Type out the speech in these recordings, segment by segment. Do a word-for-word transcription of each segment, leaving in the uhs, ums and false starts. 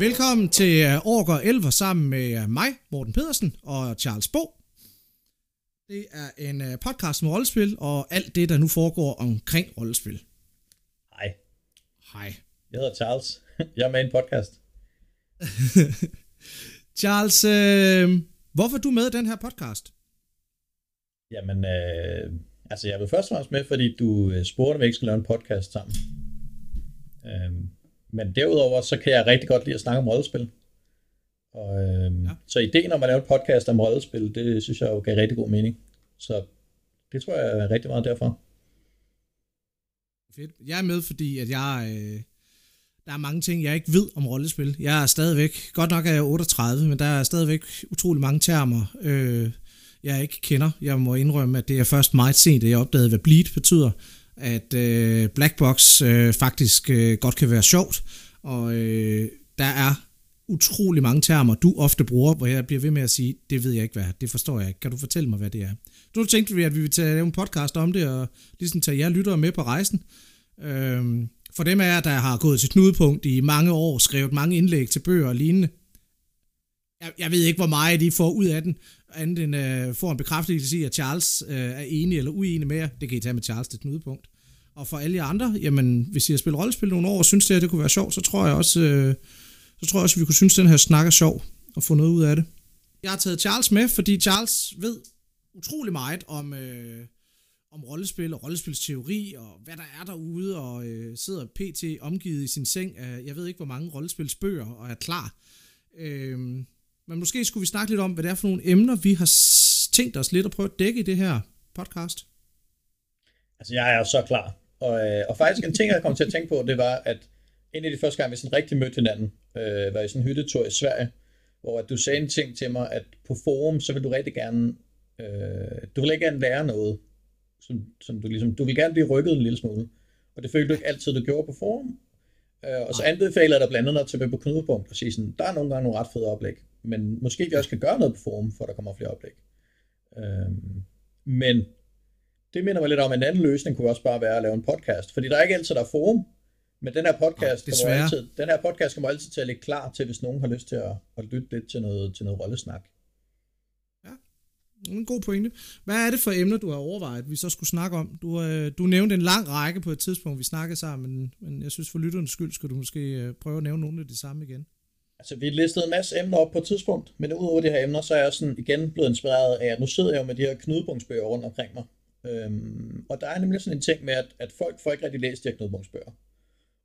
Velkommen til Orker Elver sammen med mig, Morten Pedersen og Charles Bå. Det er en podcast med rollespil og alt det, der nu foregår omkring rollespil. Hej. Hej. Jeg hedder Charles. Jeg er med i en podcast. Charles, øh, hvorfor er du med i den her podcast? Jamen, øh, altså jeg vil først og fremmest med, fordi du spurgte, om jeg ikke skal lave en podcast sammen. Øh. Men derudover, så kan jeg rigtig godt lide at snakke om rollespil. Og, øhm, ja. Så ideen om at lave en podcast om rollespil, det synes jeg jo gav rigtig god mening. Så det tror jeg er rigtig meget derfor. Fedt. Jeg er med, fordi at jeg, øh, der er mange ting, jeg ikke ved om rollespil. Jeg er stadigvæk, godt nok er jeg otteogtredive, men der er stadigvæk utrolig mange termer, øh, jeg ikke kender. Jeg må indrømme, at det er først meget sent, at jeg opdagede, hvad bleed betyder. At øh, Black Box øh, faktisk øh, godt kan være sjovt, og øh, der er utrolig mange termer, du ofte bruger, hvor jeg bliver ved med at sige, det ved jeg ikke hvad, det forstår jeg ikke, kan du fortælle mig, hvad det er? Du tænkte vi, at vi ville tage, lave en podcast om det, og ligesom tage jer lyttere med på rejsen. Øhm, for dem af jer, der har gået til Knudepunkt i mange år, skrevet mange indlæg til bøger og lignende, jeg, jeg ved ikke, hvor meget de får ud af den, andet end øh, får en bekræftelse i, at Charles øh, er enig eller uenig med jer. Det kan I tage med Charles til Knudepunkt. Og for alle jer andre, jamen, hvis I har spillet rollespil nogle år og synes det, at det kunne være sjovt, så tror jeg også, øh, så tror jeg også at vi kunne synes, den her snak er sjov og få noget ud af det. Jeg har taget Charles med, fordi Charles ved utrolig meget om, øh, om rollespil og rollespilsteori og hvad der er derude, og øh, sidder pt. Omgivet i sin seng af, jeg ved ikke hvor mange rollespilsbøger, og er klar. Øh, Men måske skulle vi snakke lidt om, hvad det er for nogle emner, vi har tænkt os lidt at prøve at dække i det her podcast. Altså, jeg er jo så klar. Og, øh, og faktisk en ting, jeg kom til at tænke på, det var, at en af de første gange, vi sådan rigtig mødte hinanden, øh, var i sådan en hyttetur i Sverige, hvor at du sagde en ting til mig, at på Forum, så vil du rigtig gerne, øh, du vil ikke gerne lære noget, som, som du ligesom, du vil gerne blive rykket en lille smule. Og det følte du ikke altid, du gjorde på Forum. Øh, og så anbefalede jeg dig blandt andet at tage med på Knudepunkt og sige sådan, der er nogle gange nogle ret fede oplæg. Men måske vi også kan gøre noget på Forum, for der kommer flere oplæg. Øhm, men det minder mig lidt om, en anden løsning kunne også bare være at lave en podcast. Fordi der er ikke altid, der er Forum, men den her podcast, oh, kommer altid, den her podcast kommer altid til at ligge klar til, hvis nogen har lyst til at, at lytte lidt til noget, til noget rollesnak. Ja, en god pointe. Hvad er det for emner, du har overvejet, vi så skulle snakke om? Du, øh, du nævnte en lang række på et tidspunkt, vi snakkede sammen, men, men jeg synes for lytterens skyld, skal du måske prøve at nævne nogle af de samme igen. Altså, vi listede en masse emner op på et tidspunkt, men udover de her emner, så er jeg sådan igen blevet inspireret af, at nu sidder jeg jo med de her knudepunktsbøger rundt omkring mig. Øhm, og der er nemlig sådan en ting med, at, at folk får ikke rigtig læst de her knudepunktsbøger.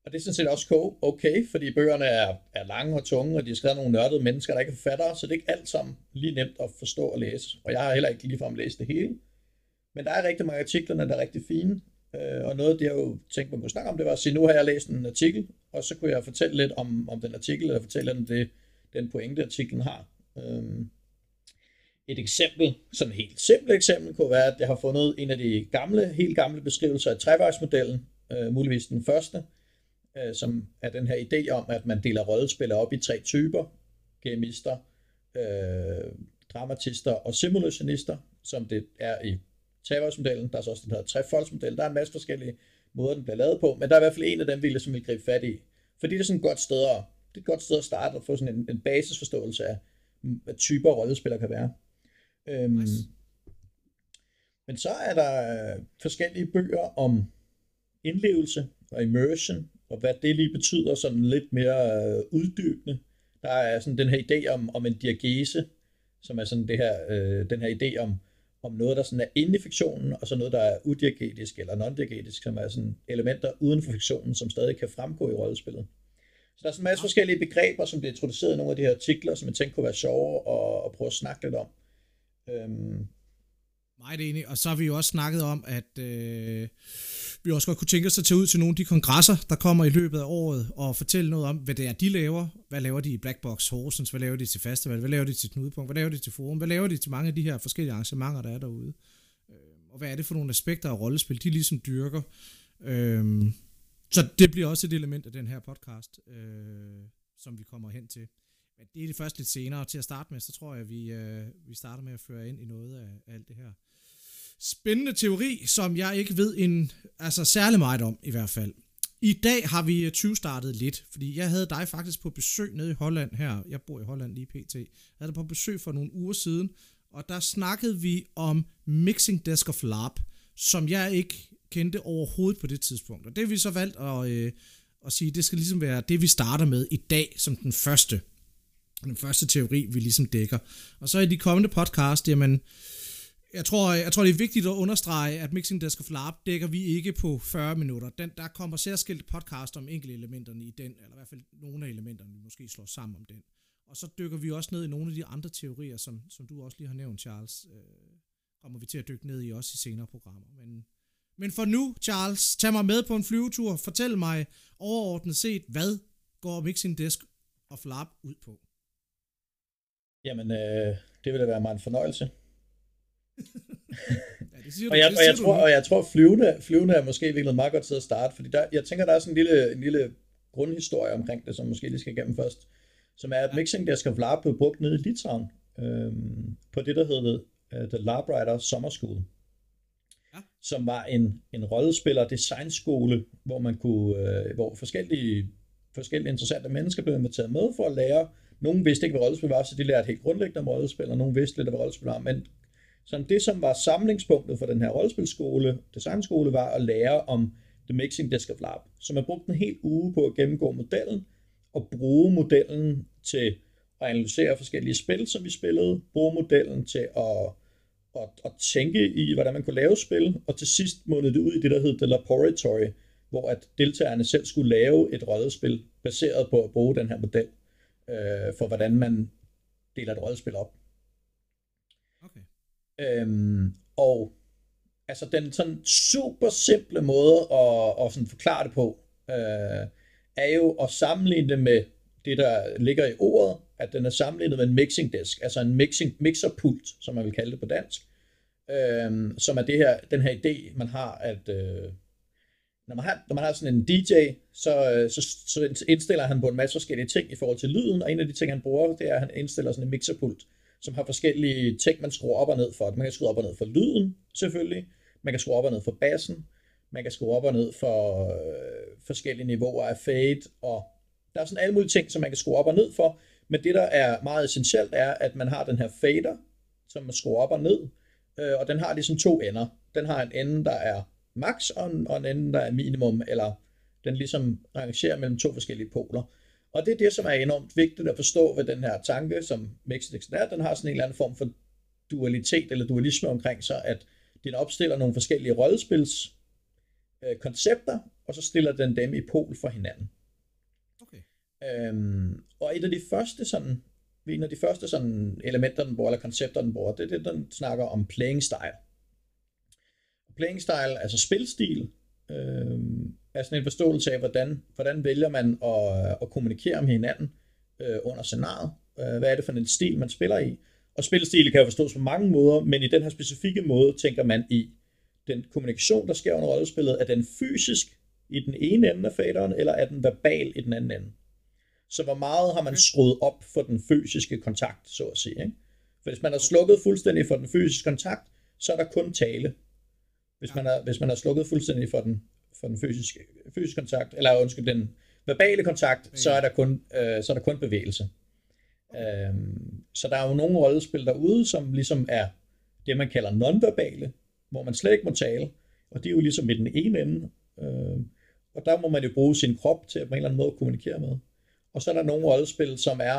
Og det er sådan set også okay, fordi bøgerne er, er lange og tunge, og de er skrevet af nogle nørdede mennesker, der ikke er forfattere, så det er ikke alt sammen lige nemt at forstå og læse. Og jeg har heller ikke ligefrem læst det hele. Men der er rigtig mange artiklerne, der er rigtig fine. Øh, og noget af det, jeg jo tænkte, man kunne snakke om, det var at sige, nu har jeg læst en artikel, og så kunne jeg fortælle lidt om, om den artikel, eller fortælle lidt om det, den pointe, artiklen har. Øhm, et eksempel, sådan et helt simpelt eksempel, kunne være, at jeg har fundet en af de gamle, helt gamle beskrivelser af trevejsmodellen, øh, muligvis den første, øh, som er den her idé om, at man deler rollespillere op i tre typer, gamister, øh, dramatister og simulationister, som det er i trevejsmodellen. Der er så også den her trefoldsmodel. Der er en masse forskellige måder, den bliver lavet på, men der er i hvert fald en af dem, vi ligesom vil gribe fat i. Fordi det er sådan et godt sted at, det er et godt sted at starte og få sådan en, en basisforståelse af, hvad typer rollespillere kan være. Øhm, nice. Men så er der forskellige bøger om indlevelse og immersion, og hvad det lige betyder sådan lidt mere øh, uddybende. Der er sådan den her idé om, om en diagese, som er sådan det her, øh, den her idé om, om noget, der sådan er inde i fiktionen, og så noget, der er udiagetisk eller non-diagetisk, som er sådan elementer uden for fiktionen, som stadig kan fremgå i rollespillet. Så der er sådan en masse forskellige begreber, som bliver introduceret i nogle af de her artikler, som jeg tænkte kunne være sjove at, at prøve at snakke lidt om. Øhm. Meget enig, og så har vi jo også snakket om, at øh, vi også godt kunne tænke os at tage ud til nogle af de kongresser, der kommer i løbet af året, og fortælle noget om, hvad det er, de laver. Hvad laver de i Black Box Horsens? Hvad laver de til Fastaval? Hvad laver de til Knudepunkt? Hvad laver de til Forum? Hvad laver de til mange af de her forskellige arrangementer, der er derude? Og hvad er det for nogle aspekter af rollespil, de ligesom dyrker? Øh, så det bliver også et element af den her podcast, øh, som vi kommer hen til. Men det er det først lidt senere. Til at starte med, så tror jeg, at vi, øh, vi starter med at føre ind i noget af, af alt det her spændende teori, som jeg ikke ved en, altså særlig meget om i hvert fald. I dag har vi tyve startet lidt, fordi jeg havde dig faktisk på besøg nede i Holland her. Jeg bor i Holland lige pt. Jeg havde dig på besøg for nogle uger siden, og der snakkede vi om Mixing Desk of LARP, som jeg ikke kendte overhovedet på det tidspunkt. Og det har vi så valgt at, øh, at sige, det skal ligesom være det, vi starter med i dag som den første. Den første teori, vi ligesom dækker. Og så i de kommende podcast, jamen... Jeg tror, jeg tror, det er vigtigt at understrege, at Mixing Desk of LARP dækker vi ikke på fyrre minutter. Den, der kommer særskilt podcast om enkelte elementerne i den, eller i hvert fald nogle af elementerne, vi måske slår sammen om den. Og så dykker vi også ned i nogle af de andre teorier, som, som du også lige har nævnt, Charles. Øh, kommer vi til at dykke ned i også i senere programmer. Men, men for nu, Charles, tag mig med på en flyvetur. Fortæl mig overordnet set, hvad går Mixing Desk of LARP ud på? Jamen, øh, det vil da være mig en fornøjelse. Og jeg tror, flyvende, flyvende er måske virkelig meget godt sted at starte, fordi der, jeg tænker, der er sådan en lille, en lille grundhistorie omkring det, som måske lige skal igennem først, som er, at ja. Mixing Desk of LARP blev brugt nede i Litauen, øhm, på det, der hedder uh, The Larpwriter Summerschool, ja. Som var en, en rollespiller-designskole, hvor man kunne, øh, hvor forskellige, forskellige interessante mennesker blev inviteret med for at lære. Nogle vidste ikke, hvad rollespil var, så de lærte helt grundlæggende om rollespil, og nogle vidste lidt, hvad rollespil var, men så det, som var samlingspunktet for den her rollespilskole, designskole, var at lære om The Mixing Desk of LARP. Så man brugte en hel uge på at gennemgå modellen, og bruge modellen til at analysere forskellige spil, som vi spillede, bruge modellen til at, at, at tænke i, hvordan man kunne lave spil, og til sidst mundede det ud i det, der hed The Laboratory, hvor at deltagerne selv skulle lave et rollespil, baseret på at bruge den her model, øh, for hvordan man deler et rollespil op. Okay. Øhm, og altså den sådan super simple måde at, at sådan forklare det på, øh, er jo at sammenligne det med det, der ligger i ordet, at den er sammenlignet med en mixing desk, altså en mixing, mixerpult, som man vil kalde det på dansk, øh, som er det her, den her idé, man har, at øh, når, man har, når man har sådan en D J, så, så, så indstiller han på en masse forskellige ting i forhold til lyden, og en af de ting, han bruger, det er, at han indstiller sådan en mixerpult, som har forskellige ting, man skruer op og ned for. Man kan skrue op og ned for lyden, selvfølgelig. Man kan skrue op og ned for bassen. Man kan skrue op og ned for øh, forskellige niveauer af fade. Og der er sådan alle mulige ting, som man kan skrue op og ned for. Men det, der er meget essentielt, er, at man har den her fader, som man skruer op og ned. Øh, og den har ligesom to ender. Den har en ende, der er max, og en, og en ende, der er minimum. Eller den ligesom rangerer mellem to forskellige poler. Og det er det, som er enormt vigtigt at forstå ved den her tanke, som Mixing er. Den har sådan en eller anden form for dualitet eller dualisme omkring sig, at den opstiller nogle forskellige rollespilskoncepter, øh, og så stiller den dem i pol for hinanden. Okay. Øhm, og et af de første sådan, en af de første sådan elementer, den bruger, eller koncepter, den bruger, det er det, den snakker om playing style. Playing style, altså spilstil, øh, er sådan en forståelse af, hvordan, hvordan vælger man at, at kommunikere med hinanden øh, under scenariet. Hvad er det for en stil, man spiller i? Og spilstil kan jo forstås på mange måder, men i den her specifikke måde tænker man i den kommunikation, der sker under rollespillet. Er den fysisk i den ene ende af faderen, eller er den verbal i den anden ende? Så hvor meget har man skruet op for den fysiske kontakt, så at sige? Ikke? For hvis man har slukket fuldstændig for den fysiske kontakt, så er der kun tale. Hvis man har, hvis man har slukket fuldstændig for den for den fysiske, fysiske kontakt, eller undskyld, den verbale kontakt, okay. så, er der kun, øh, så er der kun bevægelse. Okay. Øhm, så der er jo nogle rollespil derude, som ligesom er det, man kalder nonverbale, hvor man slet ikke må tale, og det er jo ligesom med den ene ende, øh, og der må man jo bruge sin krop til at på en eller anden måde kommunikere med. Og så er der nogle rollespil, som er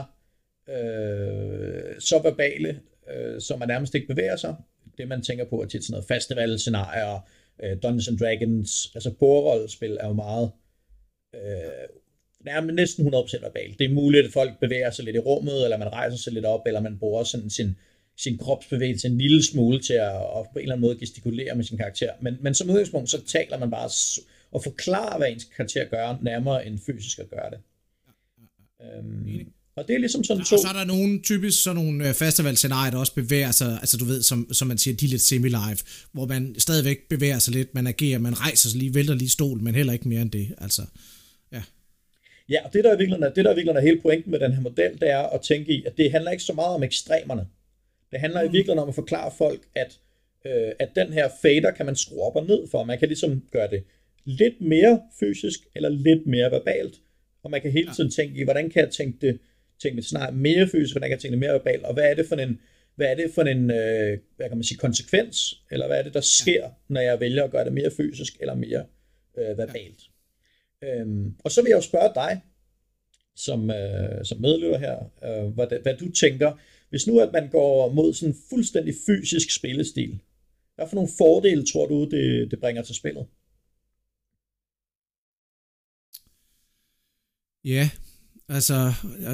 øh, så verbale, øh, som man nærmest ikke bevæger sig. Det, man tænker på, er tit sådan noget festivalscenarier, Dungeons and Dragons, altså bordrollespil er jo meget øh, næsten hundrede procent verbalt. Det er muligt, at folk bevæger sig lidt i rummet, eller man rejser sig lidt op, eller man bruger sådan sin, sin kropsbevægelse en lille smule til at, at på en eller anden måde gestikulere med sin karakter. Men, men som udgangspunkt, så taler man bare og forklarer, hvad ens karakter gør, nærmere end fysisk at gøre det. Øhm, og det er ligesom sådan to... Og så er der nogle, typisk sådan nogle festivalscenarier, der også bevæger sig, altså du ved, som, som man siger, de er lidt semi-live, hvor man stadigvæk bevæger sig lidt, man agerer, man rejser sig lige, vælter lige stolen, men heller ikke mere end det, altså, ja. Ja, og det der i virkeligheden er hele pointen med den her model, det er at tænke i, at det handler ikke så meget om ekstremerne. Det handler mm. i virkeligheden om at forklare folk, at, øh, at den her fader kan man skrue op og ned for, man kan ligesom gøre det lidt mere fysisk eller lidt mere verbalt. Og man kan hele tiden tænke i, hvordan kan jeg tænke det, tænke det snart mere fysisk, hvordan kan jeg tænke det mere verbalt, og hvad er det for en, hvad er det for en øh, hvad kan man sige, konsekvens, eller hvad er det, der sker, ja. Når jeg vælger at gøre det mere fysisk eller mere øh, verbalt. Ja. Øhm, og så vil jeg jo spørge dig, som, øh, som medløber her, øh, hvad, hvad du tænker, hvis nu at man går mod sådan en fuldstændig fysisk spillestil, hvad for nogle fordele tror du, det, det bringer til spillet? Ja, altså,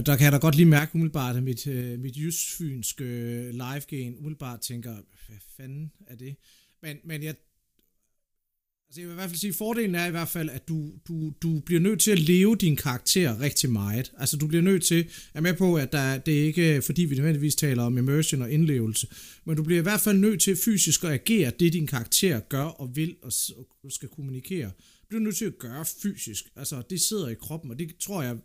der kan jeg da godt lige mærke umiddelbart, at mit, mit jysfynske live-gen umiddelbart tænker, hvad fanden er det? Men, men jeg, altså jeg vil i hvert fald sige, fordelen er i hvert fald, at du, du, du bliver nødt til at leve din karakter rigtig meget. Altså du bliver nødt til, jeg er med på, at der, det er ikke, fordi vi nødvendigvis taler om immersion og indlevelse, men du bliver i hvert fald nødt til fysisk at agere det, din karakter gør og vil og, og skal kommunikere. Du bliver nødt til at gøre fysisk, altså det sidder i kroppen, og det tror jeg,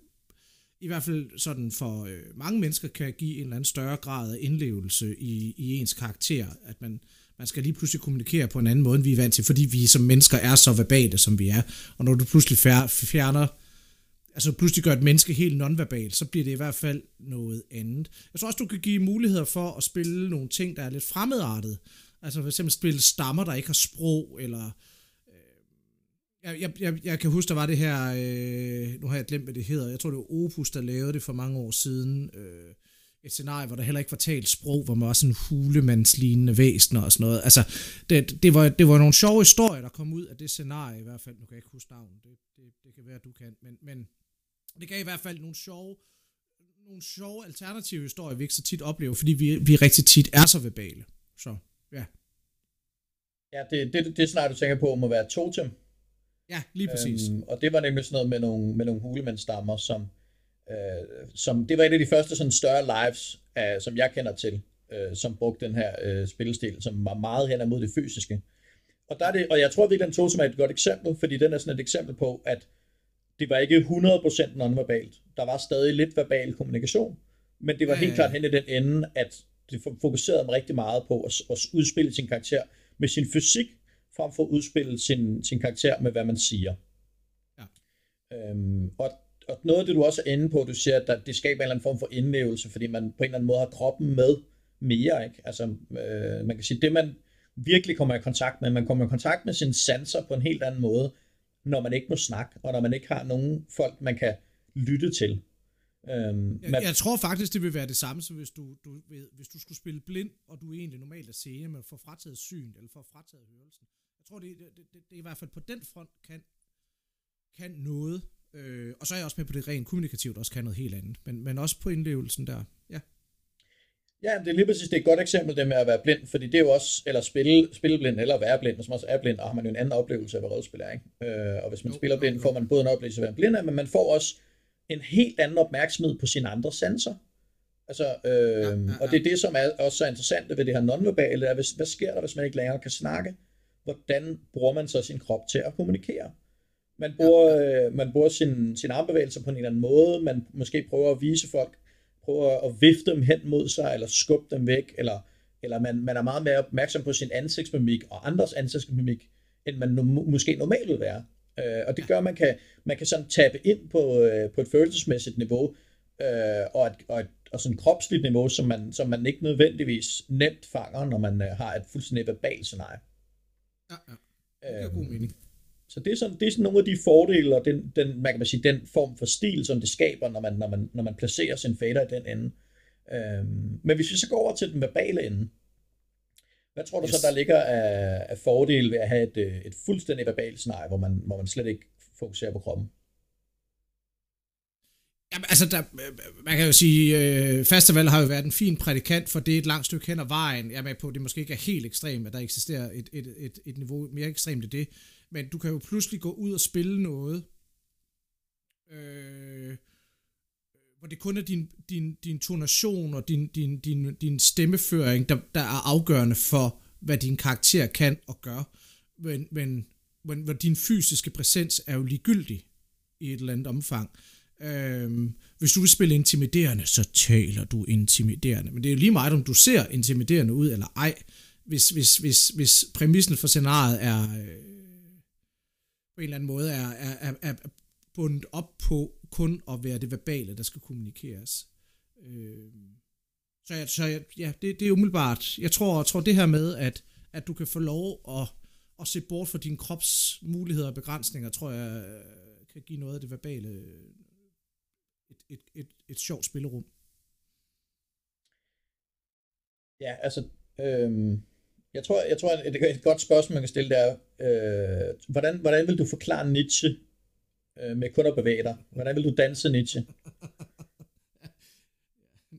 i hvert fald sådan for øh, mange mennesker kan give en eller anden større grad af indlevelse i, i ens karakter, at man, man skal lige pludselig kommunikere på en anden måde, end vi er vant til, fordi vi som mennesker er så verbale, som vi er. Og når du pludselig fjerner, altså pludselig gør et menneske helt nonverbalt, så bliver det i hvert fald noget andet. Jeg tror også, du kan give muligheder for at spille nogle ting, der er lidt fremmedartet. Altså for eksempel spille stammer, der ikke har sprog, eller... Jeg, jeg, jeg kan huske, der var det her, øh, nu har jeg glemt, hvad det hedder, jeg tror det var Opus, der lavede det for mange år siden, øh, et scenarie, hvor der heller ikke var talt sprog, hvor man var sådan hulemandslignende væsener og sådan noget. Altså, det, det, var, det var nogle sjove historier, der kom ud af det scenarie i hvert fald, nu kan jeg ikke huske navnet, det, det, det kan være, du kan, men, men det gav i hvert fald nogle sjove, nogle sjove alternative historier, vi ikke så tit oplever, fordi vi, vi rigtig tit er så verbale. Så, ja. Ja, det, det, det scenarie, du tænker på, må være Totem. Ja, lige præcis. Øhm, og det var nemlig sådan noget med nogle, med nogle hulemandstammer, som, øh, som det var et af de første sådan større lives, af, som jeg kender til, øh, som brugte den her øh, spillestil, som var meget hen imod det fysiske. Og, der er det, og jeg tror virkelig, at Totem er et godt eksempel, fordi den er sådan et eksempel på, at det var ikke hundrede procent nonverbalt. Der var stadig lidt verbal kommunikation, men det var ja, helt ja. klart hen i den ende, at det fokuserede mig rigtig meget på at, at udspille sin karakter med sin fysik, frem for at udspille sin, sin karakter med, hvad man siger. Ja. Øhm, og, og noget af det, du også er inde på, du siger, at der, det skaber en eller anden form for indlevelse, fordi man på en eller anden måde har kroppen med mere, ikke? Altså, øh, man kan sige, det man virkelig kommer i kontakt med, man kommer i kontakt med sine sanser på en helt anden måde, når man ikke må snakke, og når man ikke har nogen folk, man kan lytte til. Øhm, jeg, man... jeg tror faktisk, det vil være det samme, som hvis du, du, hvis du skulle spille blind, og du er egentlig normalt at se, men får frataget syn, eller får frataget hørelsen. Jeg tror, det, det, det, det, det i hvert fald på den front kan, kan noget. Øh, og så er jeg også med på det rent kommunikativt, også kan noget helt andet. Men, men også på indlevelsen der, ja. Ja, det er lige præcis, det er et godt eksempel, det med at være blind, fordi det er jo også, eller spille, spille blind, eller være blind, og som også er blind, og har man jo en anden oplevelse af, hvad rødspil er, ikke? Øh, og hvis man jo, spiller blind, jo, jo. får man både en oplevelse af, hvad man blind er, men man får også en helt anden opmærksomhed på sine andre sanser. Altså, øh, ja, ja, ja. Og det er det, som er også så interessant ved det her nonverbale, er, hvad sker der, hvis man ikke længere kan snakke? Hvordan bruger man så sin krop til at kommunikere? Man bruger, ja, ja. Øh, man bruger sin, sin armbevægelser på en eller anden måde, man måske prøver at vise folk, prøver at vifte dem hen mod sig, eller skubbe dem væk, eller, eller man, man er meget mere opmærksom på sin ansigtsmimik og andres ansigtsmimik, end man no, måske normalt vil være. Øh, og det gør, at man kan, man kan sådan tappe ind på, øh, på et følelsesmæssigt niveau, øh, og, et, og, et, og sådan et kropsligt niveau, som man, som man ikke nødvendigvis nemt fanger, når man øh, har et fuldstændig verbalt scenarie. Ja, ja. Det er god mening. Så det er, sådan, det er sådan nogle af de fordele, og den, den, man kan sige, den form for stil, som det skaber, når man, når man, når man placerer sin fader i den ende. Øhm, men hvis vi så går over til den verbale ende, hvad tror du yes. så, der ligger af, af fordele ved at have et, et fuldstændig verbalt scenarie, hvor man, hvor man slet ikke fokuserer på kroppen? Jamen, altså, der, man kan jo sige, øh, Fastaval har jo været en fin prædikant, for det er et langt stykke hen ad vejen. Jeg er med på, det måske ikke er helt ekstremt, at der eksisterer et, et, et, et niveau mere ekstremt end det. Men du kan jo pludselig gå ud og spille noget, øh, hvor det kun er din, din, din tonation og din, din, din, din stemmeføring, der, der er afgørende for, hvad din karakter kan og gør. Men, men, men hvor din fysiske præsens er jo ligegyldig i et eller andet omfang. Øhm, hvis du vil spille intimiderende, så taler du intimiderende. Men det er jo lige meget, om du ser intimiderende ud eller ej. Hvis, hvis, hvis, hvis præmissen for scenariet er, øh, på en eller anden måde er, er, er, er bundet op på kun at være det verbale, der skal kommunikeres. Øh, så jeg, så jeg, ja, det, det er umiddelbart. Jeg tror, jeg tror det her med, at, at du kan få lov at, at se bort fra dine krops muligheder og begrænsninger, tror jeg kan give noget af det verbale et, et, et, et sjovt spillerum. Ja, altså, øhm, jeg tror, jeg tror at et, et godt spørgsmål, man kan stille, der øh, hvordan, hvordan vil du forklare Nietzsche øh, med kun at bevæge dig? Hvordan vil du danse Nietzsche?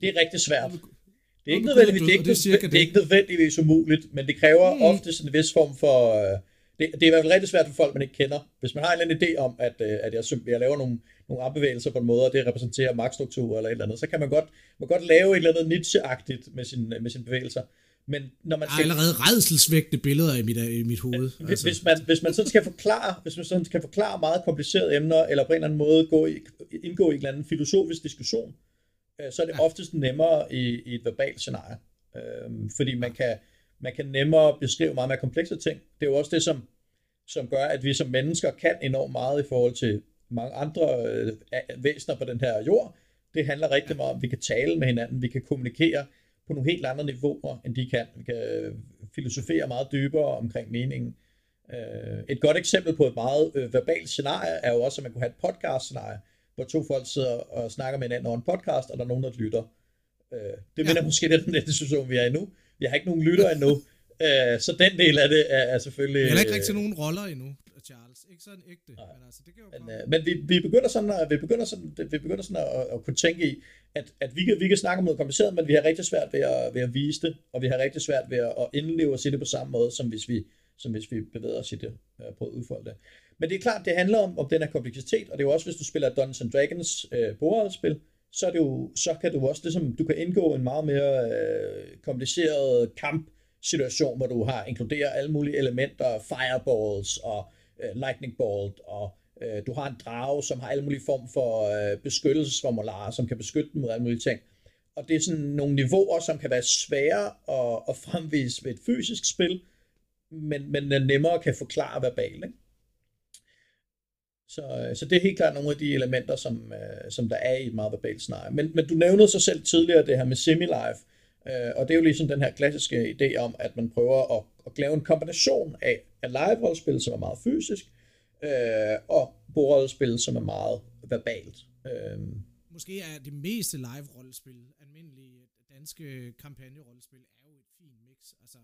Det er rigtig svært. Det er ikke nødvendigvis, det er ikke nødvendigvis umuligt, men det kræver mm. ofte sådan en vis form for... Øh, det, det er i hvert fald rigtig svært for folk, man ikke kender. Hvis man har en eller anden idé om, at, øh, at jeg, jeg laver nogle, nogle armbevægelser på en måde, og det repræsenterer magtstrukturer eller et eller andet, så kan man godt, man godt lave et eller andet Nietzsche-agtigt med, sin, med sine bevægelser. Men når man skal... allerede rædselsvægtende billeder i mit, i mit hoved. Hvis, altså. hvis, man, hvis man sådan skal forklare, hvis man sådan skal forklare meget komplicerede emner, eller på en eller anden måde gå i, indgå i en eller anden filosofisk diskussion, så er det oftest nemmere i, i et verbalt scenarie. Øhm, fordi man kan, man kan nemmere beskrive meget mere komplekse ting. Det er jo også det, som, som gør, at vi som mennesker kan enormt meget i forhold til mange andre øh, væsener på den her jord. Det handler rigtig meget om, at vi kan tale med hinanden, vi kan kommunikere på nogle helt andre niveauer, end de kan. Vi kan filosofere meget dybere omkring meningen. Øh, et godt eksempel på et meget øh, verbalt scenarie er jo også, at man kunne have et podcast-scenarie, hvor to folk sidder og snakker med hinanden over en podcast, og der er nogen, der lytter. Det minder ja. måske lidt om den situation, vi er i nu. Jeg har ikke nogen lytter endnu, så den del af det er selvfølgelig... Jeg har ikke rigtig nogen roller endnu, Charles. Ikke sådan ægte. Men, altså, det kan jo men, men vi, vi begynder sådan, at, vi begynder sådan, vi begynder sådan at, at kunne tænke i, at, at vi, kan, vi kan snakke om noget kompliceret, men vi har rigtig svært ved at, ved at vise det, og vi har rigtig svært ved at, at indleve og se det på samme måde, som hvis vi, som hvis vi bevæger os i det, på at udfolde det. Men det er klart, det handler om, om den her kompleksitet, og det er jo også, hvis du spiller Dungeons and Dragons øh, bordspil, så er det jo, så kan du også, ligesom, du kan indgå en meget mere øh, kompliceret kampsituation, hvor du har inkluderer alle mulige elementer, fireballs og øh, lightning bolt, og øh, du har en drage, som har alle mulige form for øh, beskyttelsesformularer, som kan beskytte dem mod alle mulige ting. Og det er sådan nogle niveauer, som kan være svære at, at fremvise ved et fysisk spil, men, men nemmere kan forklare verbalt, ikke? Så, så det er helt klart nogle af de elementer, som, øh, som der er i et meget verbalt scenarie. Men, men du nævnede så selv tidligere det her med semi-life, øh, og det er jo ligesom den her klassiske idé om, at man prøver at, at lave en kombination af, af live-rollespil, som er meget fysisk, øh, og bordrollespil, som er meget verbalt. Øh. Måske er det meste live-rollespil, almindelige danske kampagnerollespil, er jo et fint mix, altså...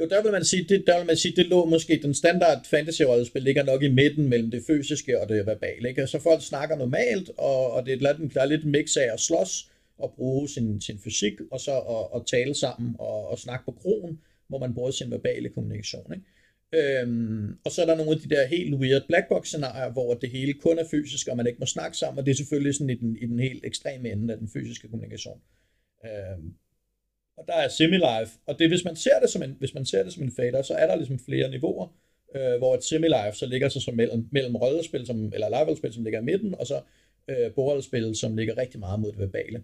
Jo, der vil man sige, det, der vil man sige, det lå måske, den standard fantasy-rollespil ligger nok i midten mellem det fysiske og det verbale, ikke? Så folk snakker normalt, og, og det er, der er lidt mix af at slås og bruge sin, sin fysik, og så at, at tale sammen og, og snakke på krogen, hvor man bruger sin verbale kommunikation, ikke? Øhm, og så er der nogle af de der helt weird blackbox-scenarier, hvor det hele kun er fysisk, og man ikke må snakke sammen, og det er selvfølgelig sådan i den, i den helt ekstreme ende af den fysiske kommunikation. Øhm, Og der er semi-life, og det, hvis man ser det som en, hvis man ser det som en fader, så er der ligesom flere niveauer, øh, hvor et semi-life så ligger sig som mellem, mellem rollespil, som, eller live-rollespil, som ligger i midten, og så øh, bordrollespil, som ligger rigtig meget mod det verbale.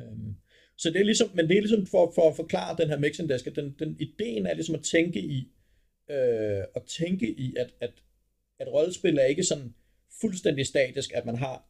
Øhm, så det er ligesom, men det er ligesom for, for at forklare den her mixing desk, den, den ideen er ligesom at tænke i, øh, at tænke i, at, at, at rollespil er ikke sådan fuldstændig statisk, at man har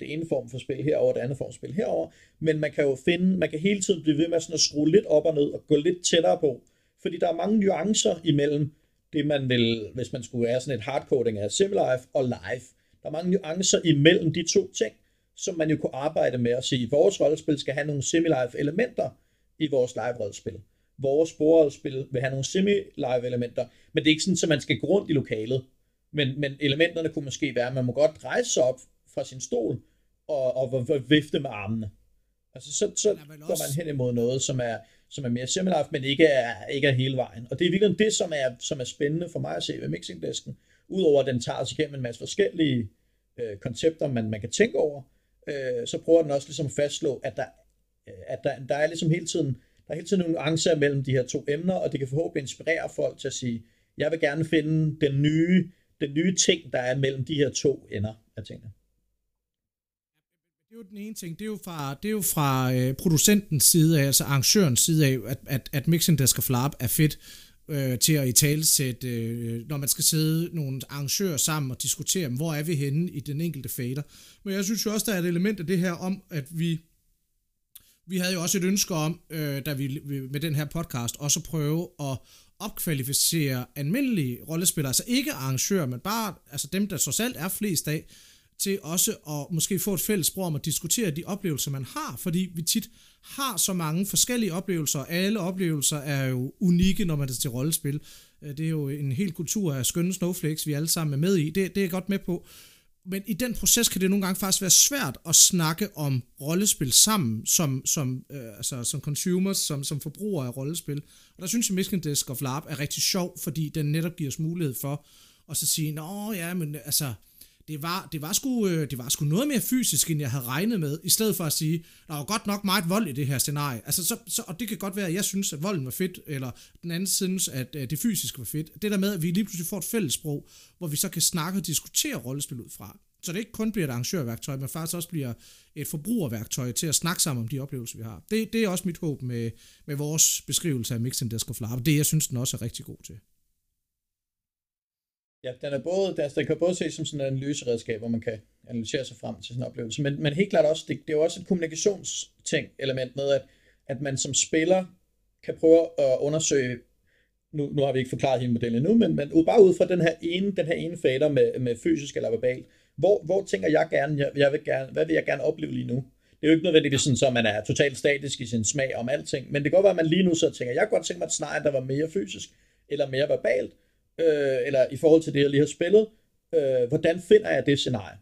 det ene form for spil herover, det andet form for spil herover, men man kan jo finde, man kan hele tiden blive ved med sådan at skrue lidt op og ned og gå lidt tættere på, fordi der er mange nuancer imellem det, man vil, hvis man skulle have sådan et hardcoding af simlife og live. Der er mange nuancer imellem de to ting, som man jo kunne arbejde med at sige, at vores rollespil skal have nogle simlife elementer i vores live-rollespil. Vores bordrollespil vil have nogle simlife elementer, men det er ikke sådan, at man skal gå rundt i lokalet, men, men elementerne kunne måske være, at man må godt rejse sig op fra sin stol, og, og, og vifte med armene. Altså, så, så går man hen imod noget, som er, som er mere semi-life, men ikke er, ikke er hele vejen. Og det er virkelig det, som er, som er spændende for mig at se ved mixingdesken. Udover at den tager os igennem en masse forskellige øh, koncepter, man, man kan tænke over, øh, så prøver den også ligesom at fastslå, at der, at der, der er ligesom hele tiden, der er hele tiden nogle nuancer mellem de her to emner, og det kan forhåbentlig inspirere folk til at sige, jeg vil gerne finde den nye, den nye ting, der er mellem de her to ender af tingene. Det er jo den ene ting, det er jo fra, det er jo fra øh, producentens side af, altså arrangørens side af, at, at, at Mixing Desk of LARP er fedt, øh, til at italesætte, øh, når man skal sidde nogle arrangører sammen og diskutere, hvor er vi henne i den enkelte fader. Men jeg synes jo også, der er et element af det her om, at vi vi havde jo også et ønske om, øh, da vi med den her podcast også prøve at opkvalificere almindelige rollespillere, altså ikke arrangører, men bare altså dem, der trods alt er flest af, til også at måske få et fælles sprog om at diskutere de oplevelser, man har, fordi vi tit har så mange forskellige oplevelser, og alle oplevelser er jo unikke, når man er til rollespil. Det er jo en hel kultur af skønne snowflakes, vi alle sammen er med i, det, det er jeg godt med på. Men i den proces kan det nogle gange faktisk være svært at snakke om rollespil sammen, som, som, øh, altså, som consumers, som, som forbrugere af rollespil. Og der synes jeg, Mixing Desk of LARP er rigtig sjov, fordi den netop giver os mulighed for at så sige, nå ja, men altså, det var, det, var sgu, øh, det var sgu noget mere fysisk, end jeg havde regnet med, i stedet for at sige, der var godt nok meget vold i det her scenarie. Altså, så, så, og det kan godt være, at jeg synes, at volden var fedt, eller den anden synes, at øh, det fysiske var fedt. Det der med, at vi lige pludselig får et fælles sprog, hvor vi så kan snakke og diskutere rollespil ud fra. Så det ikke kun bliver et arrangørværktøj, men faktisk også bliver et forbrugerværktøj til at snakke sammen om de oplevelser, vi har. Det, det er også mit håb med, med vores beskrivelse af Mixing Desk of LARP. Det jeg synes, den også er rigtig god til. Ja, den, er både, den kan både ses som sådan en analyseredskab, hvor man kan analysere sig frem til sin oplevelse, men, men helt klart også, det, det er jo også et kommunikationsting element med, at, at man som spiller kan prøve at undersøge, nu, nu har vi ikke forklaret hele modellen endnu, men, men bare ud fra den her ene, den her ene fader med, med fysisk eller verbal, hvor, hvor tænker jeg gerne, jeg, jeg vil gerne, hvad vil jeg gerne opleve lige nu? Det er jo ikke nødvendigvis sådan, så man er totalt statisk i sin smag om alting, men det kan godt være, at man lige nu så tænker, jeg kunne godt tænke mig et scenarie, der var mere fysisk eller mere verbalt, Øh, eller i forhold til det, jeg lige har spillet, øh, hvordan finder jeg det scenarie?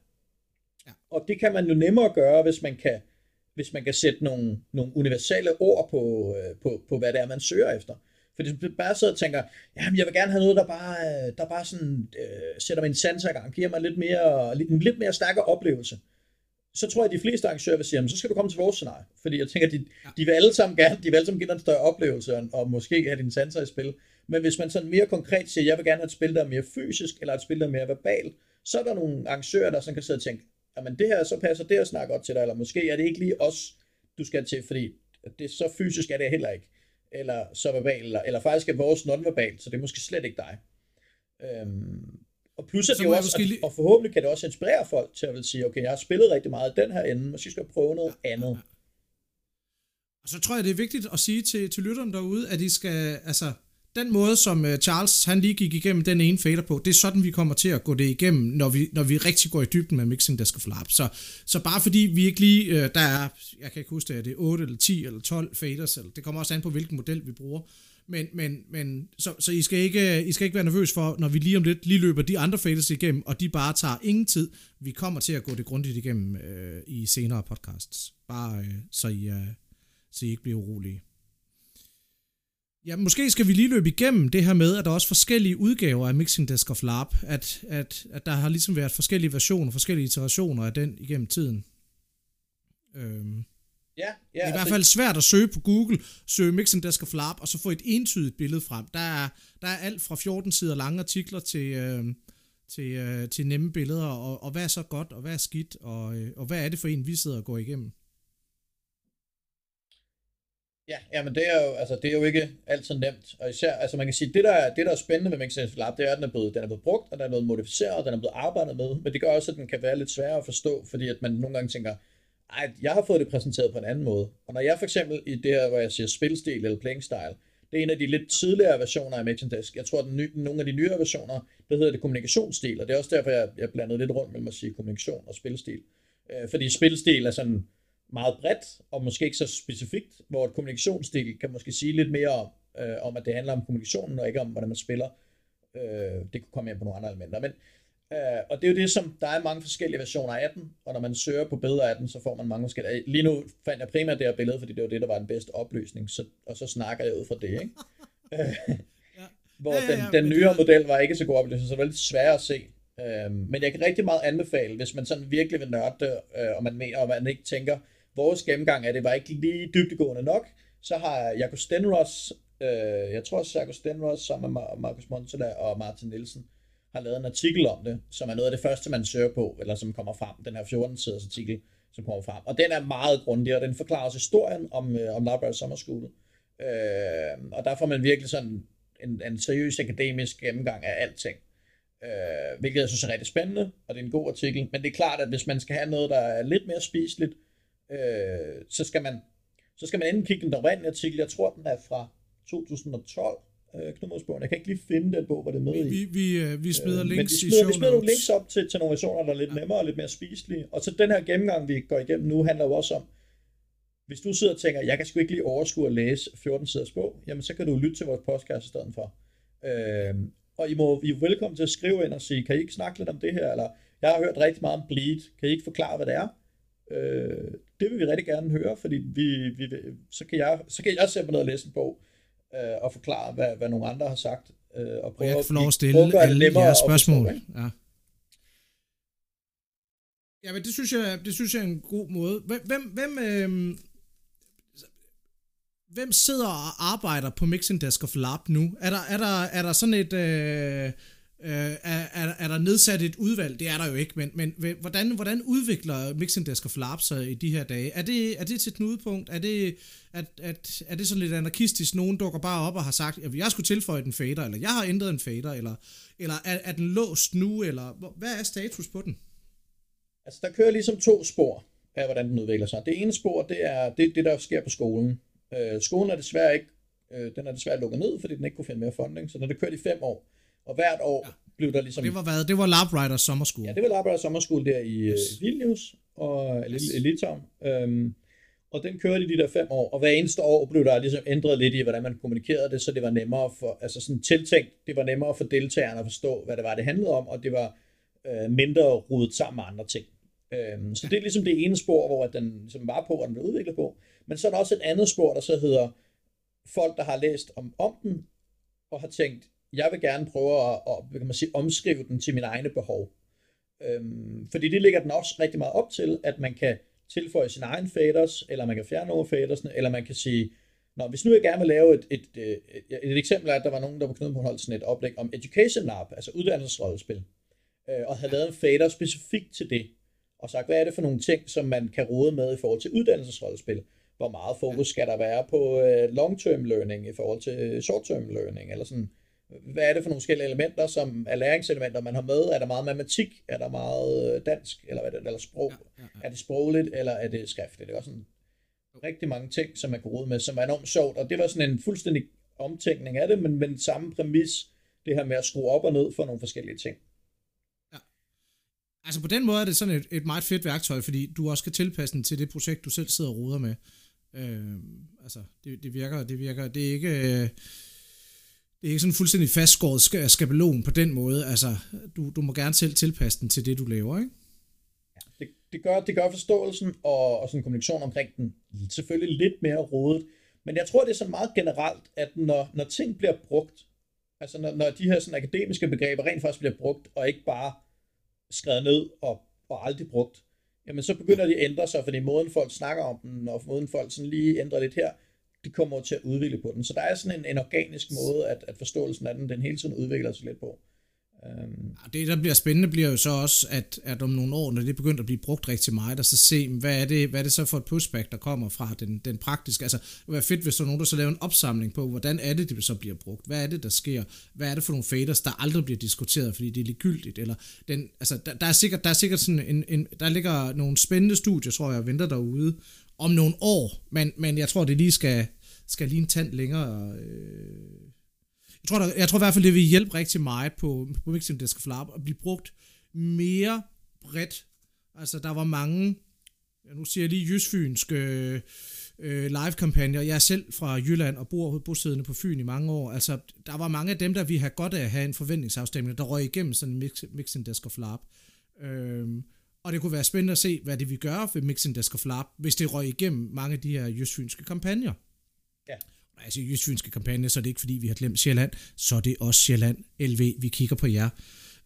Ja. Og det kan man jo nemmere gøre, hvis man kan, hvis man kan sætte nogle, nogle universelle ord på, øh, på, på, hvad det er, man søger efter. Fordi hvis man bare sidder og tænker, jamen jeg vil gerne have noget, der bare, der bare sådan, øh, sætter mig en sanser i gang, giver mig lidt mere, en lidt mere stærkere oplevelse, så tror jeg, at de fleste arrangører vil sige, jamen, så skal du komme til vores scenarie. Fordi jeg tænker, de, ja. de vil alle sammen gerne, de vil alle sammen give dig en større oplevelse, og måske have dine sanser i spil. Men hvis man sådan mere konkret siger, jeg vil gerne have et spil, der er mere fysisk, eller et spil, der er mere verbalt, så er der nogle arrangører, der sådan kan sidde og tænke, jamen det her, så passer det at snakke godt til dig, eller måske er det ikke lige os, du skal til, fordi det så fysisk er det heller ikke, eller så verbalt, eller, eller faktisk er vores nonverbalt, så det er måske slet ikke dig. Øhm, og plus at det også, måske... og forhåbentlig kan det også inspirere folk til at vil sige, okay, jeg har spillet rigtig meget den her ende, måske skal jeg prøve noget andet. Og så tror jeg, det er vigtigt at sige til, til lytterne derude, at de skal, altså, den måde, som Charles han lige gik igennem den ene fader på, det er sådan, vi kommer til at gå det igennem, når vi, når vi rigtig går i dybden med Mixing Desk of LARP. Så, så bare fordi vi ikke lige, der er, jeg kan ikke huske, det er det otte eller ti eller tolv faders, eller det kommer også an på, hvilken model vi bruger, men, men, men så, så I, skal ikke, I skal ikke være nervøs for, når vi lige om lidt lige løber de andre faders igennem, og de bare tager ingen tid. Vi kommer til at gå det grundigt igennem øh, i senere podcasts, bare øh, så, I, øh, så I ikke bliver urolige. Ja, måske skal vi lige løbe igennem det her med, at der er også forskellige udgaver af Mixing Desk of LARP, at, at, at der har ligesom været forskellige versioner, forskellige iterationer af den igennem tiden. Øhm. Ja, ja, det er i hvert fald svært at søge på Google, søge Mixing Desk of LARP, og så få et entydigt billede frem. Der er, der er alt fra fjorten sider lange artikler til, øh, til, øh, til nemme billeder, og, og hvad er så godt, og hvad er skidt, og, øh, og hvad er det for en, vi sidder og går igennem? Ja, ja, men det er jo altså det er jo ikke altid nemt, og især altså man kan sige det der er, det der er spændende med Mixing Desk of LARP, det er at den er blevet den er blevet brugt, og den er blevet modificeret, og den er blevet arbejdet med, men det gør også at den kan være lidt sværere at forstå, fordi at man nogle gange tænker, ej, jeg har fået det præsenteret på en anden måde. Og når jeg for eksempel i det her, hvor jeg siger spilstil eller playing style, det er en af de lidt tidligere versioner af Mixing Desk. Jeg tror at den nye, nogle af de nyere versioner, der hedder det kommunikationsstil, og det er også derfor jeg jeg blandede lidt rundt mellem at sige kommunikation og spilstil, øh, fordi spilstil er sådan meget bredt, og måske ikke så specifikt, hvor et kommunikationsstil kan måske sige lidt mere om, øh, om, at det handler om kommunikationen, og ikke om, hvordan man spiller. Øh, det kunne komme ind på nogle andre elementer. Men, øh, og det er jo det, som der er mange forskellige versioner af den, og når man søger på billeder af den, så får man mange forskellige. Lige nu fandt jeg primært det her billede, fordi det var det, der var den bedste opløsning, så, og så snakker jeg ud fra det, ikke? Øh, ja. Hvor ja, ja, ja, den, den nyere det... model var ikke så god opløsning, så det var lidt sværere at se. Øh, men jeg kan rigtig meget anbefale, hvis man sådan virkelig vil nørde, øh, og, man mener, og man ikke tænker, vores gennemgang af det var ikke lige dybdegående nok, så har Jakob Stenros, øh, jeg tror også Jakob Stenros sammen med Marcus Monsala og Martin Nielsen, har lavet en artikel om det, som er noget af det første, man søger på, eller som kommer frem, den her fjorten-siders artikel, som kommer frem. Og den er meget grundig, og den forklarer os historien om, øh, om Larpwriter Summerschool. Øh, og der får man virkelig sådan en, en seriøs akademisk gennemgang af alting. Øh, hvilket jeg synes er rigtig spændende, og det er en god artikel. Men det er klart, at hvis man skal have noget, der er lidt mere spiseligt, øh, så skal man så skal man enten kigge den oprindelige artikel. Jeg tror, den er fra to tusind og tolv. Øh, Knudepunkt. Jeg kan ikke lige finde den bog, hvor det er med i. Vi, vi, vi smider øh, links smider, i show notes. Vi smider nogle links op til, til nogle versioner, der er lidt ja. nemmere og lidt mere spiselige. Og så den her gennemgang, vi går igennem nu, handler jo også om, hvis du sidder og tænker, jeg kan sgu ikke lige overskue at læse fjorten siders bog, jamen så kan du lytte til vores podcast i stedet for. Øh, og I, må, I er velkommen til at skrive ind og sige, kan I ikke snakke lidt om det her? Eller, jeg har hørt rigtig meget om bleed, kan I ikke forklare, hvad det er? Øh, det vil vi rigtig gerne høre, fordi vi, vi, så, kan jeg, så kan jeg sætte mig ned og læse en bog, øh, og forklare, hvad, hvad nogle andre har sagt. Øh, og, prøve og jeg kan at, få lov at stille alle jeres spørgsmål. Forstå, ja. Ja, men det synes jeg, det synes jeg er en god måde. Hvem, hvem, øh... Hvem sidder og arbejder på Mixing Desk of LARP nu? Er der, er der, er der sådan et... Øh, øh, er, er der nedsat et udvalg? Det er der jo ikke, men, men hvordan, hvordan udvikler Mixing Desk of LARP sig i de her dage? Er det, er det til et knudepunkt? Er det, at, at, er det sådan lidt anarkistisk? Nogen dukker bare op og har sagt, at jeg skulle tilføje den fader, eller jeg har ændret en fader, eller, eller er, er den låst nu? Eller, hvad er status på den? Altså, der kører ligesom to spor af, hvordan den udvikler sig. Det ene spor, det er det, det der sker på skolen. Øh, skolen er desværre ikke, øh, den er desværre lukket ned, fordi den ikke kunne finde mere funding, så den er kørt i fem år, og hvert år ja. blev der ligesom... Det var hvad? Det var Larpwriter Summerschool. Ja, det var Larpwriter Summerschool der i yes. Vilnius, og, yes. i Litauen, øhm, og den kørte i de der fem år, og hver eneste år blev der ligesom ændret lidt i, hvordan man kommunikerede det, så det var nemmere for, altså sådan tiltænkt, det var nemmere for deltagerne at forstå, hvad det var, det handlede om, og det var øh, mindre rodet sammen med andre ting. Øhm, så det er ligesom det ene spor, hvor den ligesom var på, og den blev udviklet på. Men så er der også et andet spor, der så hedder folk, der har læst om, om den, og har tænkt, jeg vil gerne prøve at, at kan man sige, omskrive den til mine egne behov. Øhm, fordi det ligger den også rigtig meget op til, at man kan tilføje sine egne faders, eller man kan fjerne nogle fadersne, eller man kan sige, nå, hvis nu jeg gerne vil lave et, et, et, et, et eksempel, at der var nogen, der var knyttet på holdt sådan et oplæg om Education Lab, altså uddannelsesrollespil, øh, og havde lavet en fader specifikt til det, og sagt, hvad er det for nogle ting, som man kan rode med i forhold til uddannelsesrollespil? Hvor meget fokus skal der være på long-term learning i forhold til short-term learning, eller sådan, hvad er det for nogle forskellige elementer, som er læringselementer, man har med? Er der meget matematik? Er der meget dansk? Eller, hvad er det, eller sprog? Ja, ja, ja. Er det sprogligt, eller er det skriftligt? Det er sådan rigtig mange ting, som man kan rode med, som er enormt sjovt, og det var sådan en fuldstændig omtænkning af det, men med den samme præmis, det her med at skrue op og ned for nogle forskellige ting. Altså på den måde er det sådan et, et meget fedt værktøj, fordi du også kan tilpasse den til det projekt, du selv sidder og roder med. Øh, altså det, det virker, det virker, det er ikke, øh, det er ikke sådan fuldstændig fastskåret skabelon på den måde. Altså du, du må gerne selv tilpasse den til det, du laver, ikke? Ja, det, det, gør, det gør forståelsen og, og sådan kommunikation omkring den selvfølgelig lidt mere rodet, men jeg tror, det er sådan meget generelt, at når, når ting bliver brugt, altså når, når de her sådan akademiske begreber rent faktisk bliver brugt, og ikke bare skrevet ned og, og aldrig brugt, jamen så begynder de at ændre sig, fordi måden folk snakker om den, og måden folk sådan lige ændrer lidt her, de kommer til at udvikle på den. Så der er sådan en, en organisk måde, at, at forståelsen af den, den hele tiden udvikler sig lidt på. Um... Det, der bliver spændende, bliver jo så også, at, at om nogle år, når det begynder at blive brugt rigtig meget, og så se, hvad er det, hvad er det så for et pushback, der kommer fra den, den praktiske, altså det ville være fedt, hvis der er nogen, der så laver en opsamling på, hvordan er det, det så bliver brugt, hvad er det, der sker, hvad er det for nogle faders, der aldrig bliver diskuteret, fordi det er ligegyldigt, eller den, altså der, der er sikkert, der er sikkert sådan en, en, der ligger nogle spændende studier, tror jeg, venter derude, om nogle år, men, men jeg tror, det lige skal, skal lige en tand længere, øh... Jeg tror, der, jeg tror i hvert fald, det vil hjælpe rigtig meget på, på Mixing Desk of LARP at blive brugt mere bredt. Altså, der var mange, nu siger jeg lige jysfynske øh, live-kampagner. Jeg er selv fra Jylland og bor bosiddende på Fyn i mange år. Altså, der var mange af dem, der ville have godt af at have en forventningsafstemning, der røg igennem sådan en mix, Mixing Desk of LARP. Øhm, og det kunne være spændende at se, hvad det vil gøre ved Mixing Desk of LARP, hvis det røg igennem mange af de her jysfynske kampagner. Ja. Altså i jysfynske kampagne, så er det ikke fordi, vi har glemt Sjælland, så er det også Sjælland, L V, vi kigger på jer.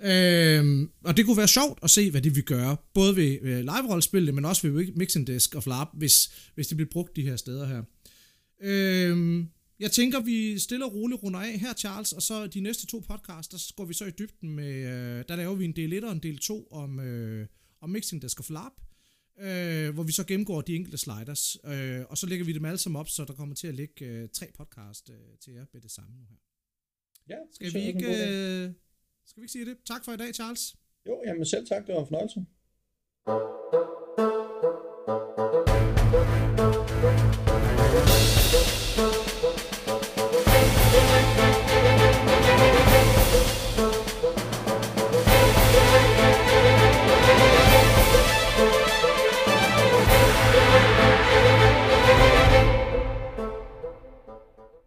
Øhm, og det kunne være sjovt at se, hvad det vil gøre, både ved øh, live-rollespillet, men også ved Mixing Desk of LARP, hvis, hvis det bliver brugt de her steder her. Øhm, jeg tænker, vi stille og roligt runder af her, Charles, og så de næste to podcasts, der går vi så i dybden med, øh, der laver vi en del et og en del to om, øh, om Mixing Desk of LARP. Øh, hvor vi så gennemgår de enkelte sliders, øh, og så lægger vi dem alle sammen op, så der kommer til at ligge øh, tre podcast øh, til jer ved det samme nu her. Ja, skal vi ikke øh, skal vi ikke sige det? Tak for i dag, Charles. Jo, jamen selv tak, det var en fornøjelse.